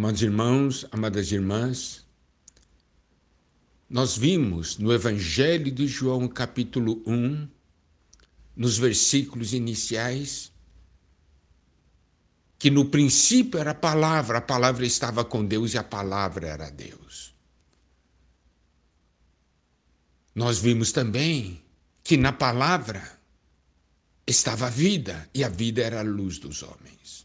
Amados irmãos, amadas irmãs, nós vimos no Evangelho de João, capítulo 1, nos versículos iniciais, que no princípio era a palavra estava com Deus e a palavra era Deus. Nós vimos também que na palavra estava a vida e a vida era a luz dos homens.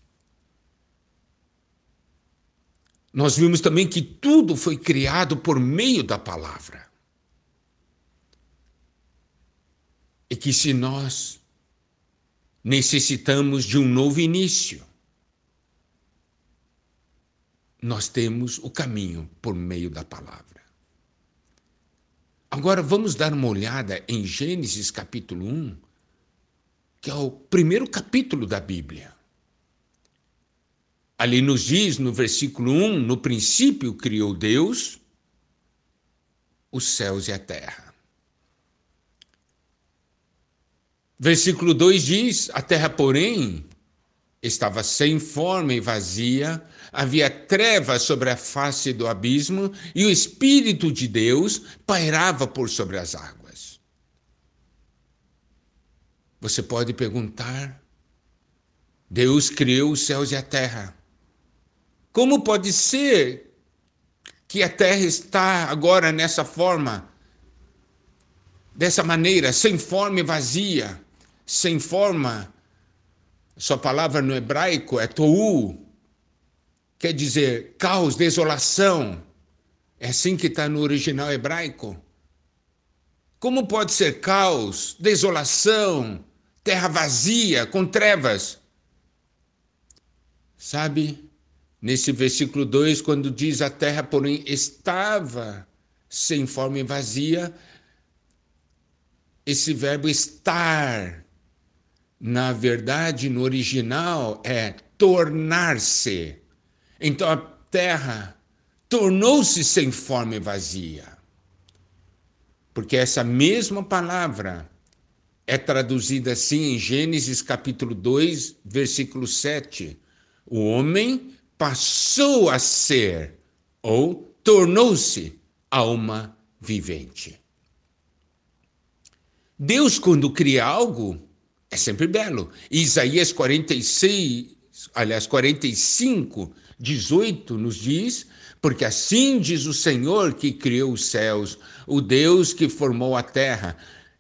Nós vimos também que tudo foi criado por meio da palavra. E que se nós necessitamos de um novo início, nós temos o caminho por meio da palavra. Agora vamos dar uma olhada em Gênesis capítulo 1, que é o primeiro capítulo da Bíblia. Ali nos diz, no versículo 1, no princípio criou Deus os céus e a terra. Versículo 2 diz, a terra, porém, estava sem forma e vazia, havia trevas sobre a face do abismo, e o Espírito de Deus pairava por sobre as águas. Você pode perguntar, Deus criou os céus e a terra. Como pode ser que a terra está agora nessa forma, dessa maneira, sem forma e vazia, sem forma? Sua palavra no hebraico é tohu, quer dizer caos, desolação. É assim que está no original hebraico. Como pode ser caos, desolação, terra vazia, com trevas? Sabe, nesse versículo 2, quando diz a terra, porém, estava sem forma e vazia, esse verbo estar, na verdade, no original, é tornar-se. Então, a terra tornou-se sem forma e vazia. Porque essa mesma palavra é traduzida assim em Gênesis capítulo 2, versículo 7. O homem passou a ser, ou tornou-se, alma vivente. Deus, quando cria algo, é sempre belo. Isaías 45:18 nos diz, porque assim diz o Senhor que criou os céus, o Deus que formou a terra,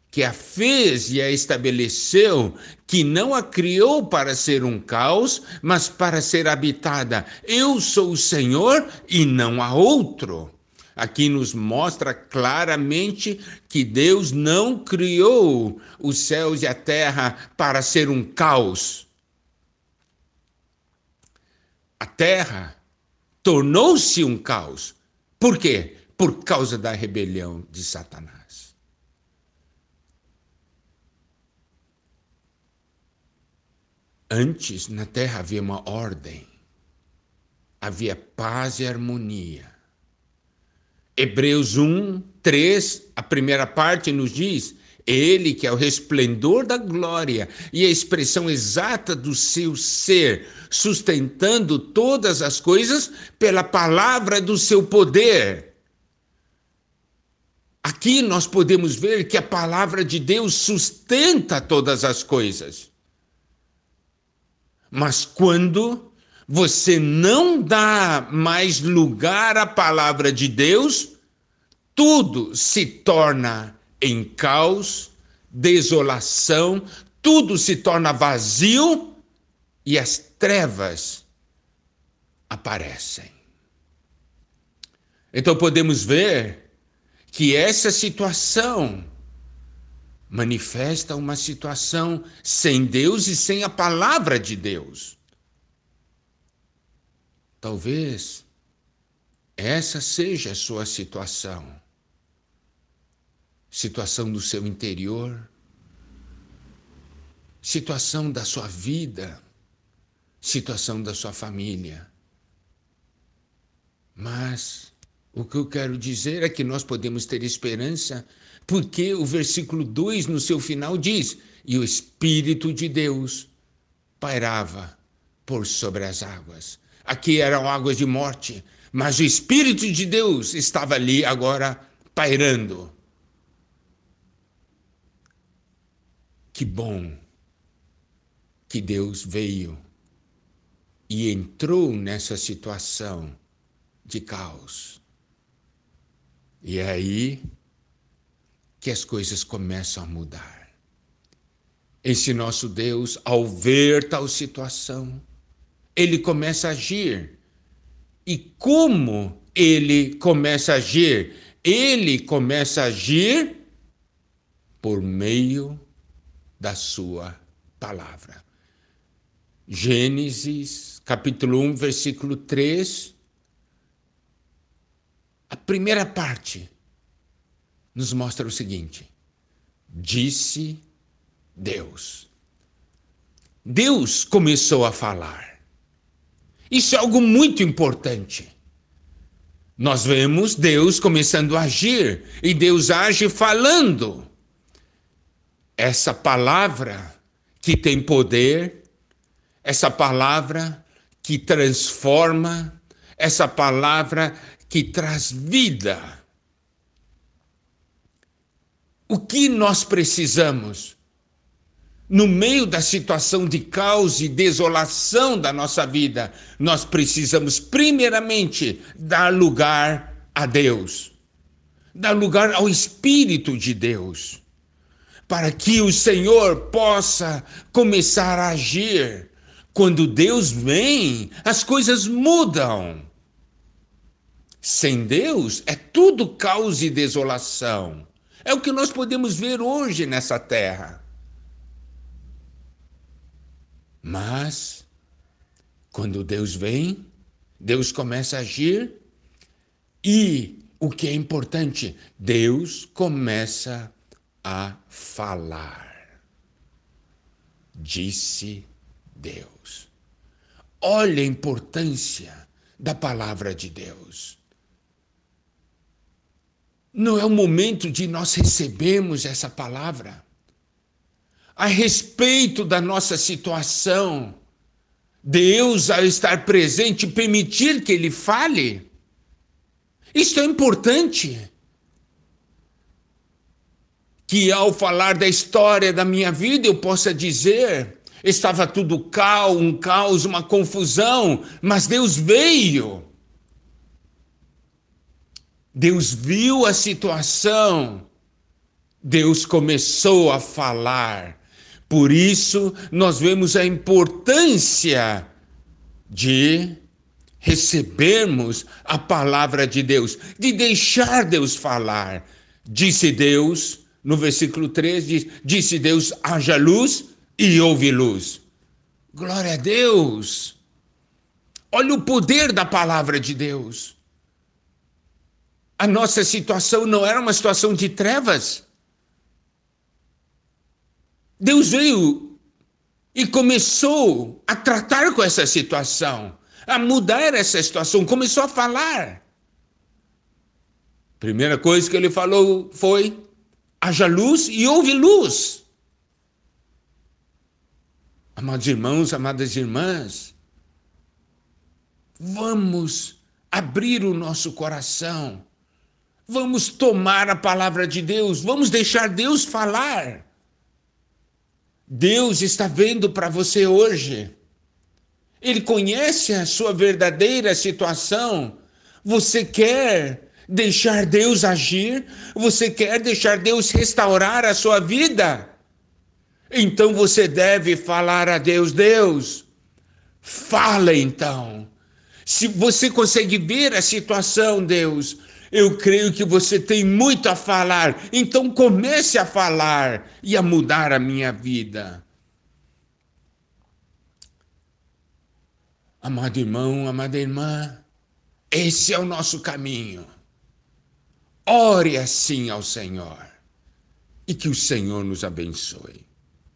que a fez e a estabeleceu, que não a criou para ser um caos, mas para ser habitada. Eu sou o Senhor e não há outro. Aqui nos mostra claramente que Deus não criou os céus e a terra para ser um caos. A terra tornou-se um caos. Por quê? Por causa da rebelião de Satanás. Antes, na terra havia uma ordem, havia paz e harmonia. Hebreus 1:3, a primeira parte nos diz, ele que é o resplendor da glória e a expressão exata do seu ser, sustentando todas as coisas pela palavra do seu poder. Aqui nós podemos ver que a palavra de Deus sustenta todas as coisas. Mas quando você não dá mais lugar à palavra de Deus, tudo se torna em caos, desolação, tudo se torna vazio e as trevas aparecem. Então podemos ver que essa situação manifesta uma situação sem Deus e sem a palavra de Deus. Talvez essa seja a sua situação, situação do seu interior, situação da sua vida, situação da sua família. Mas o que eu quero dizer é que nós podemos ter esperança, porque o versículo 2 no seu final diz, e o Espírito de Deus pairava por sobre as águas. Aqui eram águas de morte, mas o Espírito de Deus estava ali agora pairando. Que bom que Deus veio e entrou nessa situação de caos. E é aí que as coisas começam a mudar. Esse nosso Deus, ao ver tal situação, ele começa a agir. E como ele começa a agir? Ele começa a agir por meio da sua palavra. Gênesis, capítulo 1, versículo 3. A primeira parte nos mostra o seguinte: disse Deus. Deus começou a falar. Isso é algo muito importante. Nós vemos Deus começando a agir, e Deus age falando. Essa palavra que tem poder, essa palavra que transforma, essa palavra que traz vida. O que nós precisamos? No meio da situação de caos e desolação da nossa vida, nós precisamos primeiramente dar lugar a Deus, dar lugar ao Espírito de Deus, para que o Senhor possa começar a agir. Quando Deus vem, as coisas mudam. Sem Deus, é tudo caos e desolação. É o que nós podemos ver hoje nessa terra. Mas, quando Deus vem, Deus começa a agir, e o que é importante, Deus começa a falar. Disse Deus. Olha a importância da palavra de Deus. Não é o momento de nós recebermos essa palavra a respeito da nossa situação. Deus, ao estar presente, permitir que ele fale. Isto é importante. Que ao falar da história da minha vida, eu possa dizer: estava tudo um caos, uma confusão, mas Deus veio. Deus viu a situação. Deus começou a falar. Por isso, nós vemos a importância de recebermos a palavra de Deus, de deixar Deus falar. Disse Deus, no versículo 3, disse Deus, haja luz, e houve luz. Glória a Deus! Olha o poder da palavra de Deus. A nossa situação não era uma situação de trevas. Deus veio e começou a tratar com essa situação, a mudar essa situação, começou a falar. Primeira coisa que ele falou foi: haja luz, e houve luz. Amados irmãos, amadas irmãs, vamos abrir o nosso coração, vamos tomar a palavra de Deus, vamos deixar Deus falar. Deus está vendo para você hoje. Ele conhece a sua verdadeira situação. Você quer deixar Deus agir? Você quer deixar Deus restaurar a sua vida? Então você deve falar a Deus. Deus, fala então. Se você consegue ver a situação, Deus, eu creio que você tem muito a falar, então comece a falar e a mudar a minha vida. Amado irmão, amada irmã, esse é o nosso caminho. Ore assim ao Senhor e que o Senhor nos abençoe.